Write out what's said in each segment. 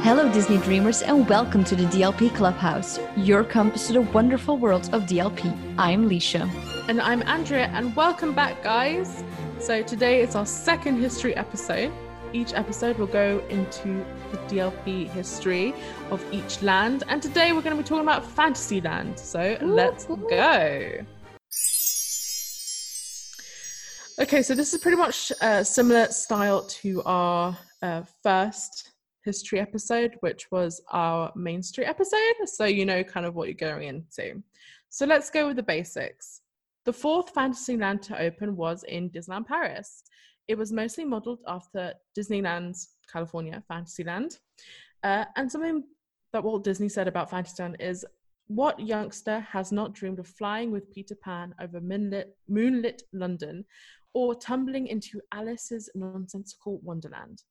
Hello Disney Dreamers and welcome to the DLP Clubhouse, your compass to the wonderful world of DLP. I'm Leisha. And I'm Andrea, and welcome back guys. So today is our second history episode. Each episode will go into the DLP history of each land, and today we're going to be talking about Fantasyland. So let's go. Okay, so this is pretty much similar style to our first history episode, which was our Main Street episode, so you know kind of what you're going into. So let's go with the basics. The fourth Fantasyland to open was in Disneyland Paris. It was mostly modeled after Disneyland's California Fantasyland. And something that Walt Disney said about Fantasyland is, "What youngster has not dreamed of flying with Peter Pan over moonlit London, or tumbling into Alice's nonsensical wonderland?"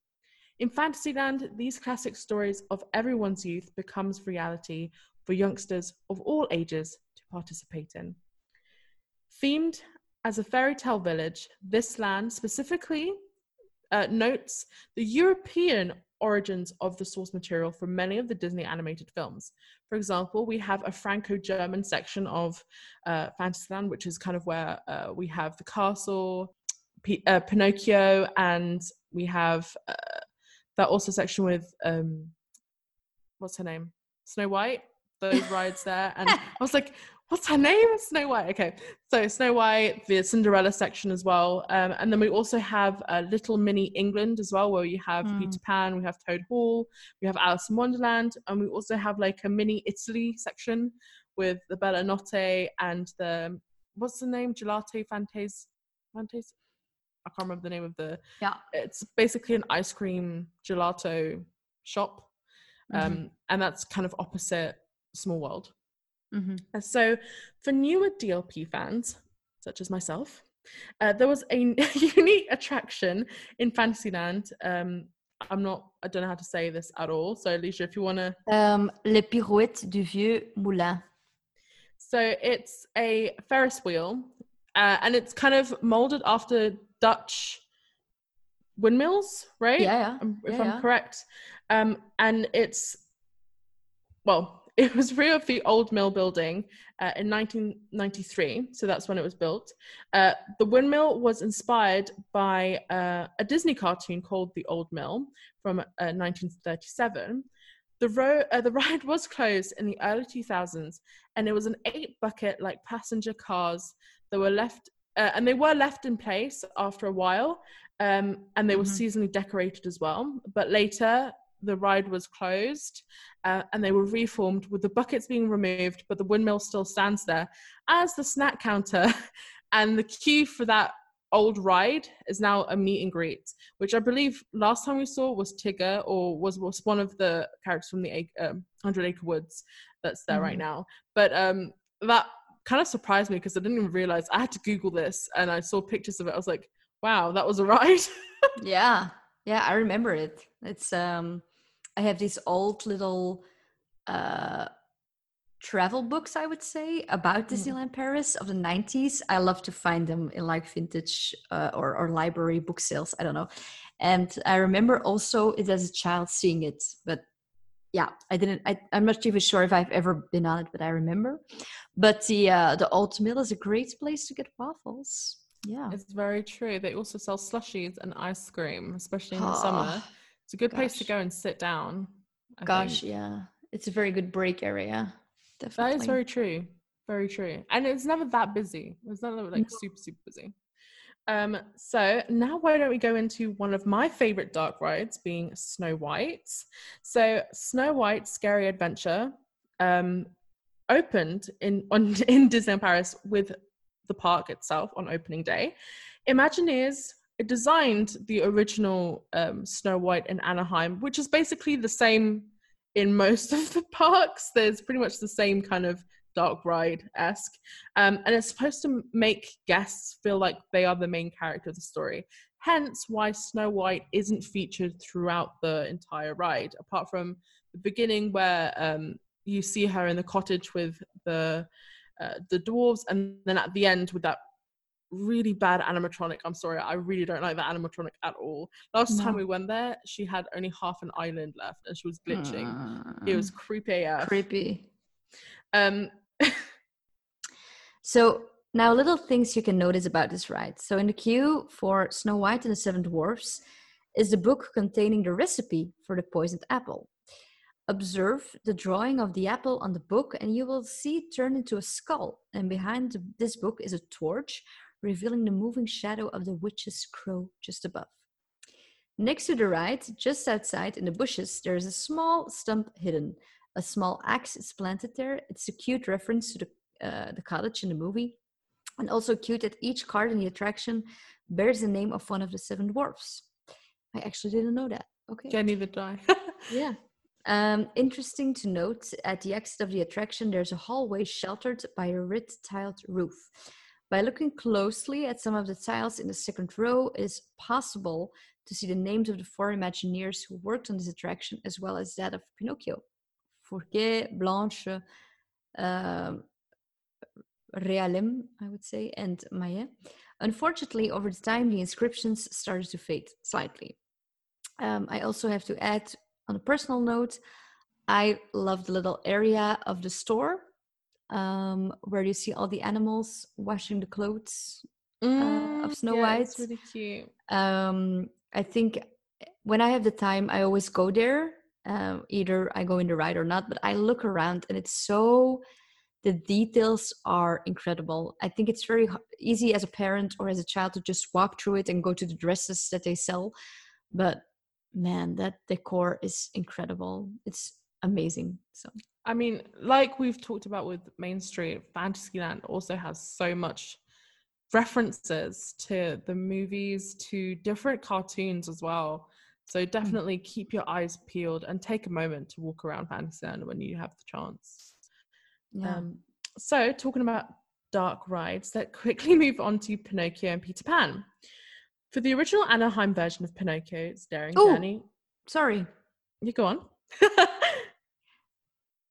In Fantasyland, these classic stories of everyone's youth becomes reality for youngsters of all ages to participate in. Themed as a fairy tale village, this land specifically notes the European origins of the source material for many of the Disney animated films. For example, we have a Franco-German section of Fantasyland, which is kind of where we have the castle, Pinocchio, and we have that also section with, what's her name? Snow White, those rides there. And I was like, what's her name? Snow White. Okay. So Snow White, the Cinderella section as well. And then we also have Little Mini England as well, where you have Peter Pan, we have Toad Hall, we have Alice in Wonderland, and we also have like a mini Italy section with the Bella Notte and the, what's the name? Gelato Fantaise? I can't remember the name of the... Yeah. It's basically an ice cream gelato shop. And that's kind of opposite Small World. And so for newer DLP fans, such as myself, there was a unique attraction in Fantasyland. I don't know how to say this at all. So Alicia, if you want to... Le Pirouette du Vieux Moulin. So it's a Ferris wheel and it's kind of molded after Dutch windmills, right? If I'm correct. And it's... Well... It was rear of the Old Mill building in 1993, so that's when it was built. The windmill was inspired by a Disney cartoon called The Old Mill from 1937. The ride was closed in the early 2000s, and it was an 8-bucket like passenger cars that were left, and they were left in place after a while, and they were seasonally decorated as well. But later, the ride was closed and they were reformed with the buckets being removed, but the windmill still stands there as the snack counter, and the queue for that old ride is now a meet and greet, which I believe last time we saw was Tigger, or was one of the characters from the 100 Acre Woods that's there right now. But that kind of surprised me because I didn't even realize. I had to Google this and I saw pictures of it. I was like, wow, that was a ride. Yeah, I remember it. It's I have these old little travel books, I would say, about Disneyland Paris of the 90s. I love to find them in like vintage or library book sales. I don't know. And I remember also it as a child seeing it. But yeah, I'm not even sure if I've ever been on it, but I remember. But the Old Mill is a great place to get waffles. Yeah, it's very true. They also sell slushies and ice cream, especially in the summer. It's a good place to go and sit down. Yeah, it's a very good break area. Definitely. That is very true. Very true. And it's never that busy. It's never like super, super busy. So now why don't we go into one of my favorite dark rides, being Snow White. So Snow White's Scary Adventure opened in Disneyland Paris with the park itself on opening day. Imagineers designed the original Snow White in Anaheim, which is basically the same in most of the parks. There's pretty much the same kind of dark ride-esque. And it's supposed to make guests feel like they are the main character of the story. Hence why Snow White isn't featured throughout the entire ride, apart from the beginning where you see her in the cottage with the dwarves, and then at the end with that really bad animatronic. I'm sorry, I really don't like that animatronic at all. Last time we went there, she had only half an island left and she was glitching. It was creepy AF. Creepy. So now, little things you can notice about this ride. So in the queue for Snow White and the Seven Dwarfs is the book containing the recipe for the poisoned apple. Observe the drawing of the apple on the book and you will see it turn into a skull. And behind this book is a torch, revealing the moving shadow of the witch's crow just above. Next to the ride, just outside in the bushes, there is a small stump hidden. A small axe is planted there. It's a cute reference to the cottage in the movie. And also cute that each card in the attraction bears the name of one of the seven dwarfs. I actually didn't know that. Okay. Can't even die. Yeah. Interesting to note, at the exit of the attraction, there's a hallway sheltered by a red tiled roof. By looking closely at some of the tiles in the second row, it is possible to see the names of the four Imagineers who worked on this attraction, as well as that of Pinocchio. Fourquet, Blanche, Realem, I would say, and Maillet. Unfortunately, over the time, the inscriptions started to fade slightly. I also have to add, on a personal note, I love the little area of the store where you see all the animals washing the clothes of Snow White. It's really cute. I think when I have the time, I always go there. Either I go in the ride or not, but I look around and it's so... The details are incredible. I think it's very easy as a parent or as a child to just walk through it and go to the dresses that they sell. But man, that decor is incredible. It's amazing. So I mean, like we've talked about with Main Street, Fantasyland also has so much references to the movies, to different cartoons as well. So definitely keep your eyes peeled and take a moment to walk around Fantasyland when you have the chance. Yeah. So talking about dark rides, let's quickly move on to Pinocchio and Peter Pan. For the original Anaheim version of Pinocchio's daring journey... Sorry. You go on.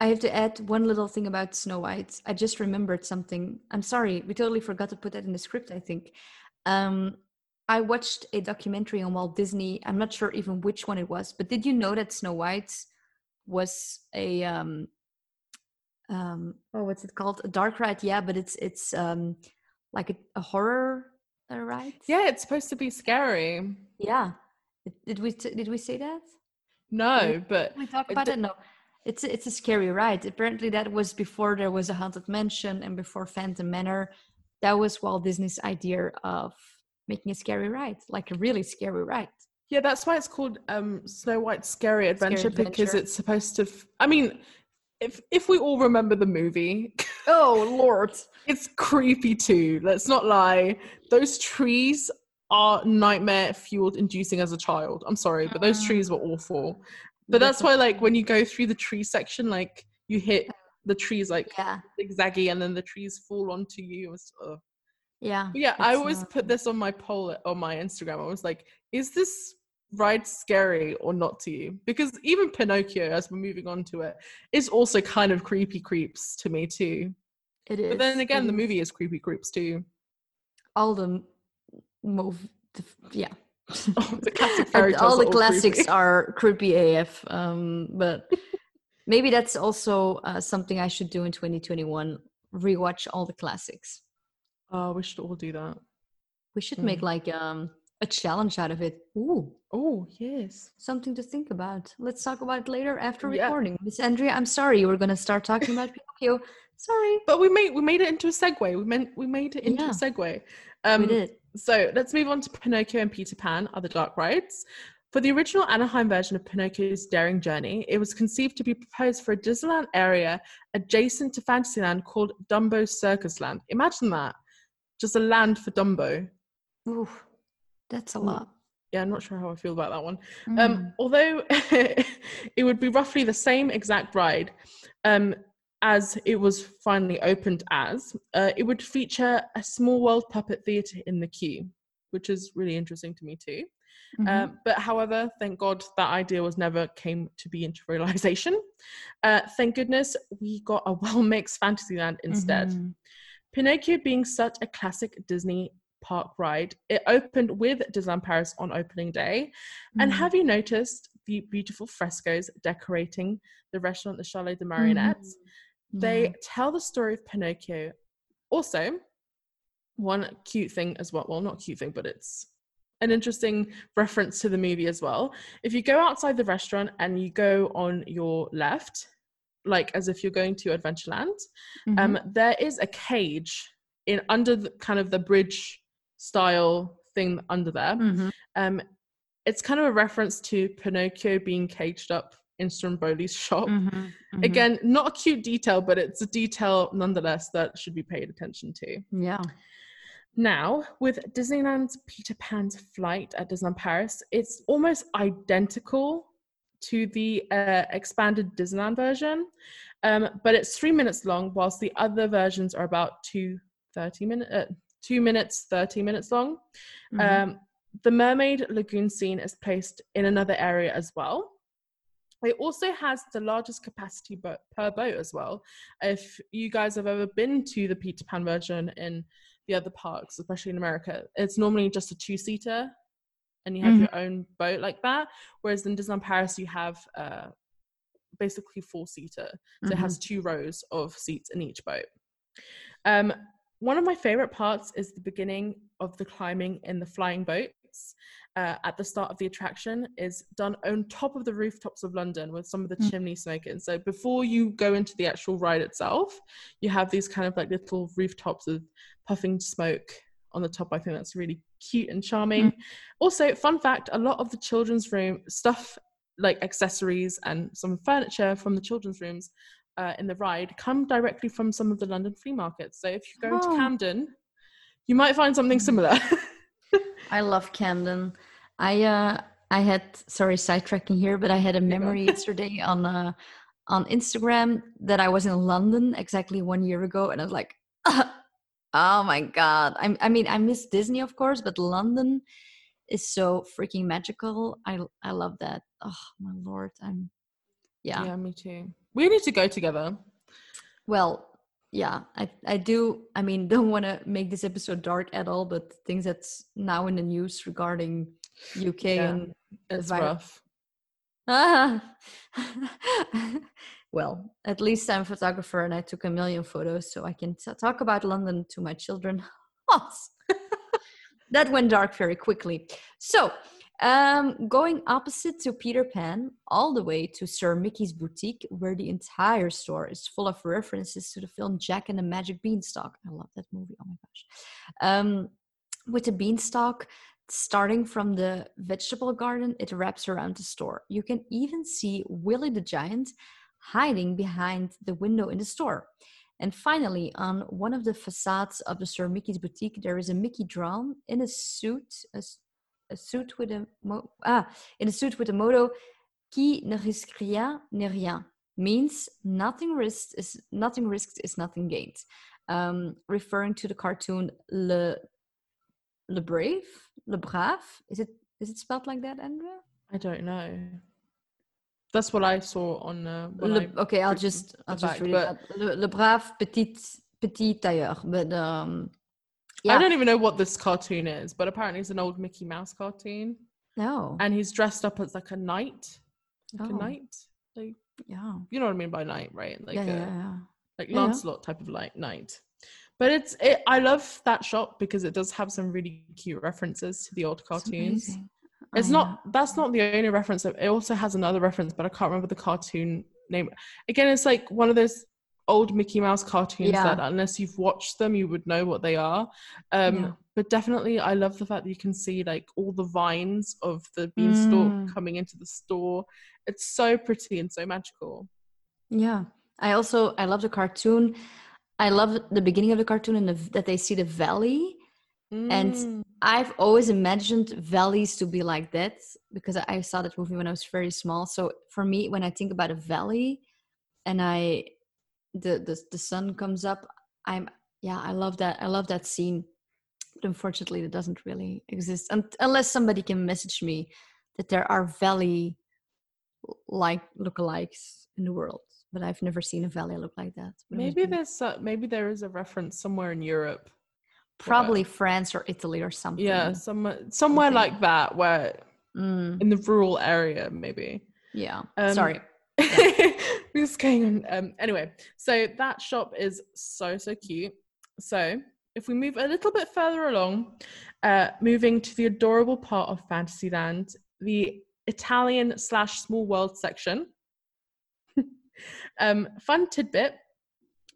I have to add one little thing about Snow White. I just remembered something. I'm sorry. We totally forgot to put that in the script, I think. I watched a documentary on Walt Disney. I'm not sure even which one it was, but did you know that Snow White was a... what's it called? A dark ride, yeah, but it's like a horror ride. Yeah, it's supposed to be scary. Yeah, did we say that? No, but we talked about it. No, it's a scary ride. Apparently, that was before there was a Haunted Mansion and before Phantom Manor. That was Walt Disney's idea of making a scary ride, like a really scary ride. Yeah, that's why it's called Snow White's Scary Adventure, because it's supposed to. If we all remember the movie, oh Lord, it's creepy too. Let's not lie. Those trees are nightmare fueled inducing as a child. I'm sorry, but those trees were awful. But that's why, like, when you go through the tree section, like you hit the trees like zigzaggy, and then the trees fall onto you. And stuff. Yeah. But yeah, I always put this on my poll on my Instagram. I was like, is this ride scary or not to you? Because even Pinocchio, as we're moving on to it, is also kind of creepy creeps to me too. It is. But then again, the movie is creepy creeps too. All the the classic fairy tales, all the classics creepy. Are creepy AF. But maybe that's also something I should do in 2021, rewatch all the classics. We should all do that. We should make like a challenge out of it. Ooh. Oh, yes. Something to think about. Let's talk about it later after recording. Miss Andrea, I'm sorry you were going to start talking about Pinocchio. Sorry. But we made it into a segue. We made it into a segue. We did. So let's move on to Pinocchio and Peter Pan, other dark rides. For the original Anaheim version of Pinocchio's daring journey, it was conceived to be proposed for a Disneyland area adjacent to Fantasyland called Dumbo Circus Land. Imagine that. Just a land for Dumbo. Ooh. That's a lot. Yeah, I'm not sure how I feel about that one. Although it would be roughly the same exact ride as it was finally opened as, it would feature a small world puppet theatre in the queue, which is really interesting to me too. But however, thank God that idea was never came to be into realisation. Thank goodness we got a well-mixed Fantasyland instead. Pinocchio being such a classic Disney park ride. It opened with Disneyland Paris on opening day. Mm. And have you noticed the beautiful frescoes decorating the restaurant, the Chalet des Marionnettes? Mm. They tell the story of Pinocchio. Also, one cute thing as well, well, not cute thing, but it's an interesting reference to the movie as well. If you go outside the restaurant and you go on your left, like as if you're going to Adventureland, mm-hmm. There is a cage in under the kind of the bridge style thing under there. Mm-hmm. It's kind of a reference to Pinocchio being caged up in Stromboli's shop. Mm-hmm. Mm-hmm. Again, not a cute detail, but it's a detail nonetheless that should be paid attention to. Yeah. Now, with Disneyland's Peter Pan's Flight at Disneyland Paris, it's almost identical to the expanded Disneyland version, but it's 3 minutes long, whilst the other versions are about 2 minutes, 30 minutes long. Mm-hmm. The Mermaid Lagoon scene is placed in another area as well. It also has the largest capacity per boat as well. If you guys have ever been to the Peter Pan version in the other parks, especially in America, it's normally just a two-seater and you have mm-hmm. your own boat like that, whereas in Disneyland Paris you have basically four-seater, so mm-hmm. it has two rows of seats in each boat. One of my favorite parts is the beginning of the climbing in the flying boats at the start of the attraction is done on top of the rooftops of London with some of the mm-hmm. chimney smoking. So before you go into the actual ride itself, you have these kind of like little rooftops of puffing smoke on the top. I think that's really cute and charming. Mm. Also, fun fact, a lot of the children's room stuff, like accessories and some furniture from the children's rooms in the ride, come directly from some of the London flea markets. So if you go to Camden, you might find something similar. I love Camden. I had, sorry, sidetracking here, but I had a memory yesterday on Instagram that I was in London exactly 1 year ago, and I was like, oh my God. I mean, I miss Disney, of course, but London is so freaking magical. I love that. Oh my Lord. Yeah, me too. We need to go together. Well, yeah, I do. I mean, don't want to make this episode dark at all, but things that's now in the news regarding UK and it's rough. Well, at least I'm a photographer and I took a million photos, so I can talk about London to my children. That went dark very quickly. So, going opposite to Peter Pan, all the way to Sir Mickey's Boutique, where the entire store is full of references to the film Jack and the Magic Beanstalk. I love that movie. Oh my gosh. With the beanstalk, starting from the vegetable garden, it wraps around the store. You can even see Willy the Giant hiding behind the window in the store. And finally, on one of the facades of the Sir Mickey's Boutique, there is a Mickey drawn in a suit with a motto, "Qui ne risque rien n'est rien," means nothing risked is nothing gained, referring to the cartoon Le Brave. Is it spelled like that, Andrea? I don't know. That's what I saw on. I'll just read it. Le Brave Petit Tailleur. But I don't even know what this cartoon is, but apparently it's an old Mickey Mouse cartoon. No. And he's dressed up as like a knight. You know what I mean by knight, right? Like Lancelot type of like knight. But I love that shop because it does have some really cute references to the old cartoons. That's not the only reference. It also has another reference, but I can't remember the cartoon name. Again, it's like one of those old Mickey Mouse cartoons that unless you've watched them, you would know what they are. But definitely, I love the fact that you can see like all the vines of the beanstalk coming into the store. It's so pretty and so magical. Yeah. I love the cartoon. I love the beginning of the cartoon and that they see the valley. Mm. And I've always imagined valleys to be like that because I saw that movie when I was very small. So for me, when I think about a valley and the sun comes up, I love that. I love that scene. But unfortunately, it doesn't really exist unless somebody can message me that there are valley like lookalikes in the world. But I've never seen a valley look like that. Maybe there is a reference somewhere in Europe. probably France or Italy or something. Yeah, somewhere like that where in the rural area maybe. Yeah. Sorry. Yeah. This came anyway. So that shop is so cute. So if we move a little bit further along, moving to the adorable part of Fantasyland, the Italian/Small World section. Fun tidbit.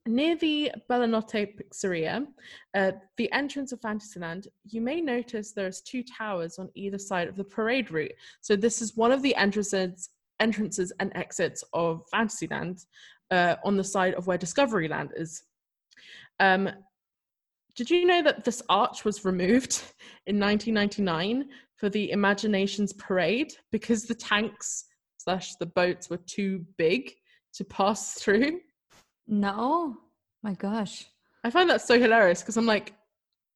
Near the Bellanotte Pizzeria, the entrance of Fantasyland, you may notice there's two towers on either side of the parade route. So this is one of the entrances and exits of Fantasyland on the side of where Discoveryland is. Did you know that this arch was removed in 1999 for the Imaginations Parade because the tanks/the boats were too big to pass through? No, my gosh. I find that so hilarious because I'm like,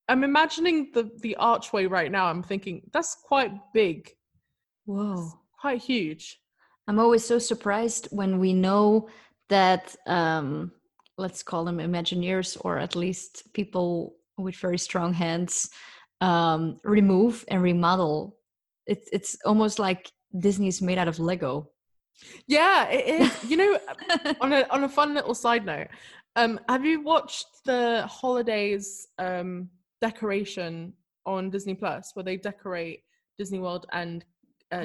I'm imagining the archway right now. I'm thinking that's quite big. Whoa. It's quite huge. I'm always so surprised when we know that, let's call them Imagineers, or at least people with very strong hands, remove and remodel. It's almost like Disney's made out of Lego. Yeah, it is. You know, on a fun little side note, have you watched the holidays decoration on Disney Plus where they decorate Disney World and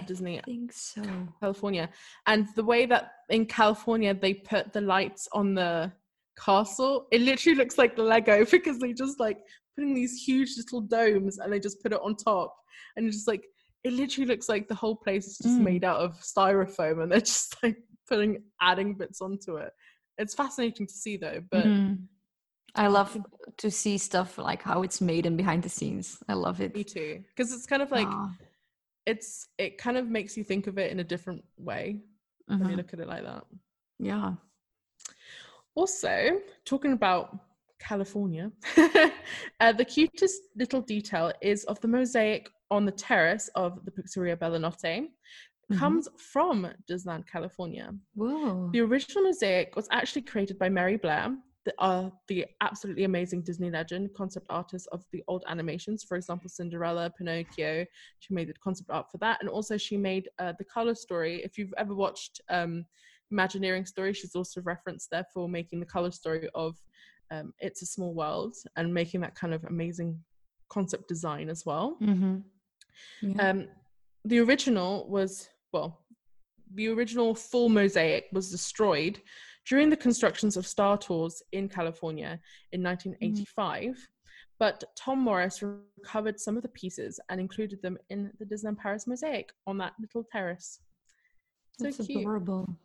Disney? I think so. California, and the way that in California they put the lights on the castle, it literally looks like Lego because they just like putting these huge little domes and they just put it on top, and it's just like. It literally looks like the whole place is just made out of styrofoam and they're just like adding bits onto it. It's fascinating to see though, but I love to see stuff like how it's made and behind the scenes. I love it. Me too. Because it's kind of like, it kind of makes you think of it in a different way when you look at it like that. Yeah. Also, talking about California, the cutest little detail is of the mosaic on the terrace of the Pizzeria Bella Notte comes from Disneyland, California. Whoa. The original mosaic was actually created by Mary Blair, the absolutely amazing Disney legend, concept artist of the old animations, for example, Cinderella, Pinocchio. She made the concept art for that. And also she made the color story. If you've ever watched Imagineering Story, she's also referenced there for making the color story of It's a Small World and making that kind of amazing concept design as well. Yeah. The original full mosaic was destroyed during the constructions of Star Tours in California in 1985, but Tom Morris recovered some of the pieces and included them in the Disneyland Paris mosaic on that little terrace. That's so cute. Adorable.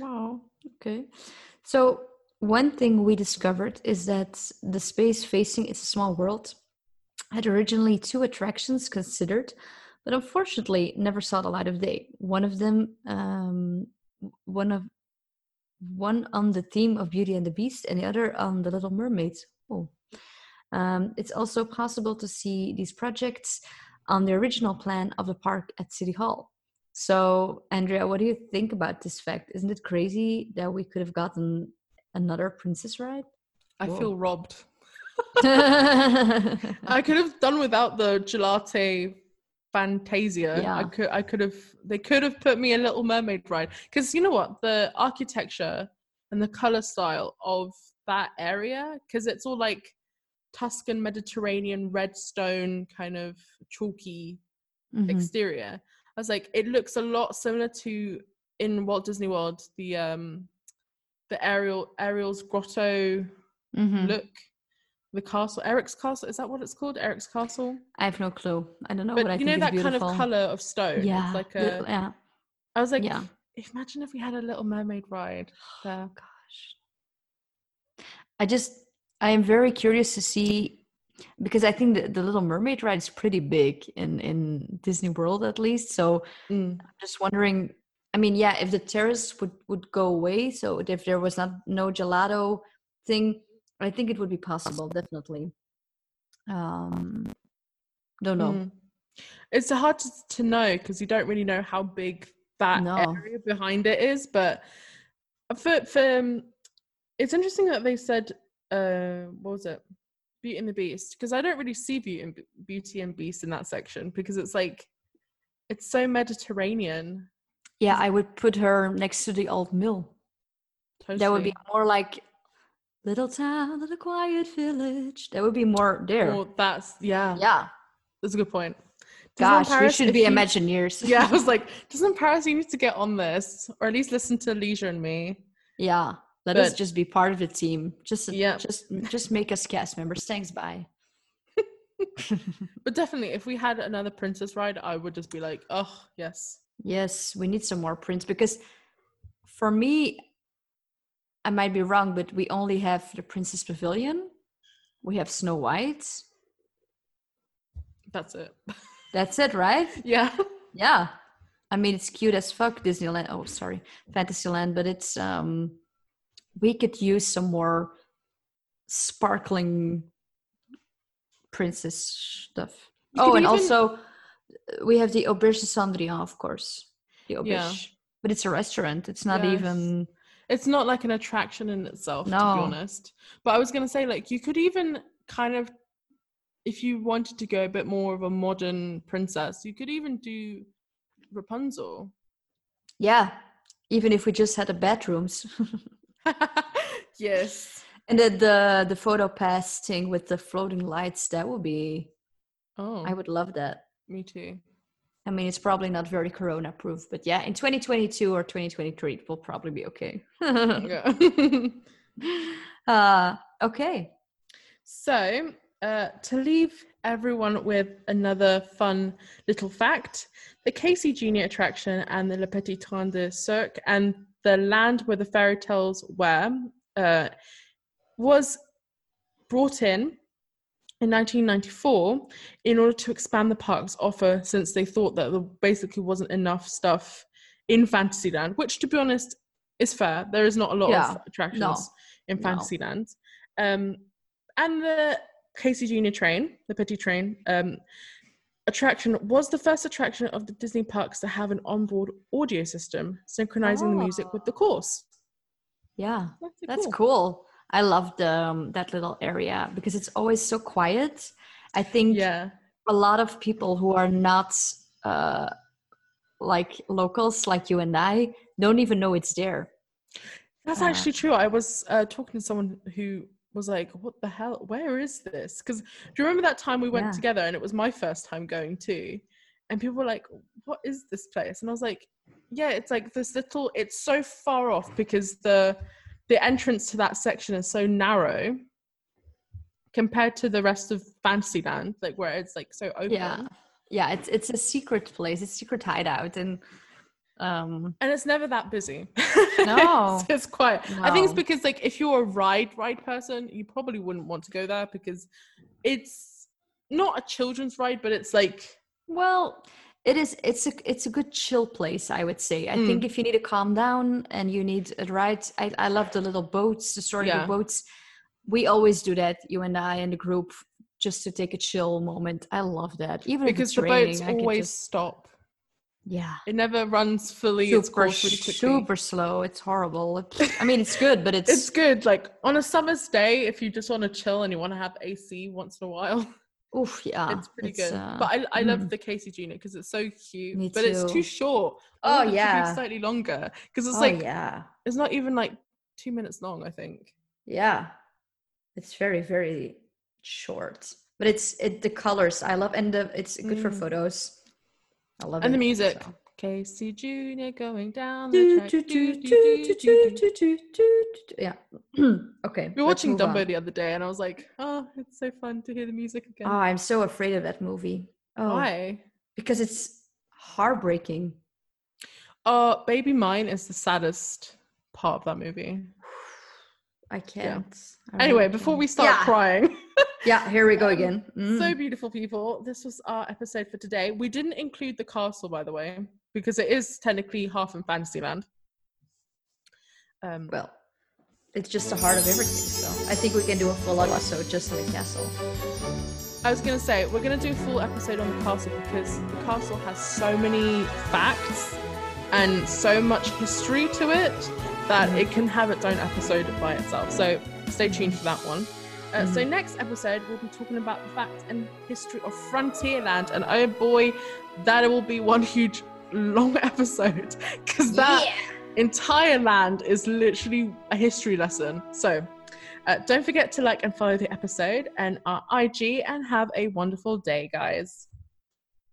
Wow. Okay. So one thing we discovered is that the space facing It's a Small World had originally two attractions considered, but unfortunately never saw the light of day. One of them, one on the theme of Beauty and the Beast, and the other on The Little Mermaid. It's also possible to see these projects on the original plan of the park at City Hall. So, Andrea, what do you think about this fact? Isn't it crazy that we could have gotten another princess ride? I feel robbed. I could have done without the Gelate Fantasia. Yeah. They could have put me a Little Mermaid ride, because you know what, the architecture and the color style of that area, because it's all like Tuscan Mediterranean red stone kind of chalky exterior. I was like, it looks a lot similar to in Walt Disney World, the Ariel's Grotto look. The castle, Eric's Castle, is that what it's called? Eric's Castle? I have no clue. I don't know, but I think it's beautiful. You know that kind of colour of stone? Yeah. It's like I was like, imagine if we had a Little Mermaid ride there. Oh, gosh. I am very curious to see, because I think the Little Mermaid ride is pretty big in Disney World, at least. So I'm just wondering, I mean, yeah, if the terrace would go away, so if there was no gelato thing, I think it would be possible, definitely. Don't know. It's hard to know because you don't really know how big that area behind it is. But for it's interesting that they said, what was it? Beauty and the Beast, because I don't really see Beauty and Beast in that section, because it's like, it's so Mediterranean. Yeah, I would put her next to the Old Mill. Totally. That would be more like little town, little quiet village. That would be more there. Oh, that's, yeah. Yeah. That's a good point. Gosh, Paris, we should be Imagineers. Yeah, I was like, doesn't Paris, you need to get on this, or at least listen to Leisure and Me. Yeah, let us just be part of the team. Just make us cast members. Thanks, bye. But definitely, if we had another princess ride, I would just be like, oh, yes. Yes, we need some more prince, because for me, I might be wrong, but we only have the Princess Pavilion. We have Snow White. That's it. That's it, right? Yeah. Yeah. I mean, it's cute as fuck, Disneyland. Oh, sorry. Fantasyland. But it's, we could use some more sparkling princess stuff. Also we have the Auberge Sandria, of course. The Auberge. Yeah. But it's a restaurant. It's not even... It's not like an attraction in itself, to be honest. But I was going to say, like, you could even kind of, if you wanted to go a bit more of a modern princess, you could even do Rapunzel. Yeah, even if we just had the bedrooms. Yes. And then the photo pass thing with the floating lights, that would be... Oh. I would love that. Me too. I mean, it's probably not very corona-proof, but yeah, in 2022 or 2023, it will probably be okay. Okay. So... to leave everyone with another fun little fact, the Casey Jr. attraction and the Le Petit Tailleur Cirque and the land where the fairy tales were was brought in 1994 in order to expand the park's offer, since they thought that there basically wasn't enough stuff in Fantasyland, which, to be honest, is fair. There is not a lot of attractions in Fantasyland. And the Casey Jr. train, the Petit train, attraction was the first attraction of the Disney parks to have an onboard audio system, synchronizing the music with the course. Yeah, that's cool. I love that little area because it's always so quiet. I think a lot of people who are not like locals, like you and I, don't even know it's there. That's actually true. I was talking to someone who was like, what the hell, where is this? Because do you remember that time we went together, and it was my first time going too, and people were like, what is this place? And I was like, yeah, it's like this little, it's so far off because the entrance to that section is so narrow compared to the rest of Fantasyland, like where it's like so open. It's a secret place, it's a secret hideout, and it's never that busy. No. It's quiet. No. I think it's because, like, if you're a ride person, you probably wouldn't want to go there, because it's not a children's ride, but it's like, well, it is, it's a good chill place, I would say. I think if you need to calm down and you need a ride, I love the little boats, the story of the boats. We always do that, you and I and the group, just to take a chill moment. I love that. Even because if it's raining, the boats always stop. Yeah, it never runs fully. Super, its course really quickly. Super slow. It's horrible. I mean, it's good, but it's good. Like on a summer's day, if you just want to chill and you want to have AC once in a while. Oof, yeah, it's pretty good. But I love the Casey Jr. because it's so cute. Me too. But it's too short. I it should be slightly longer, because it's it's not even like 2 minutes long, I think. Yeah, it's very, very short. But the colors I love, and it's good for photos. I love the music. So. Casey Jr. going down the track. Yeah. Okay. We were watching Dumbo the other day, and I was like, oh, it's so fun to hear the music again. Oh, I'm so afraid of that movie. Oh, why? Because it's heartbreaking. Baby Mine is the saddest part of that movie. I can't. Yeah. Anyway, before we start crying. Yeah, here we go again. So beautiful, people. This was our episode for today. We didn't include the castle, by the way, because it is technically half in Fantasyland. Well, it's just the heart of everything. So I think we can do a full episode just on the castle. I was going to say, we're going to do a full episode on the castle, because the castle has so many facts and so much history to it that it can have its own episode by itself. So stay tuned for that one. So next episode, we'll be talking about the fact and history of Frontierland. And oh boy, that will be one huge long episode, because that entire land is literally a history lesson. So don't forget to like and follow the episode and our IG, and have a wonderful day, guys.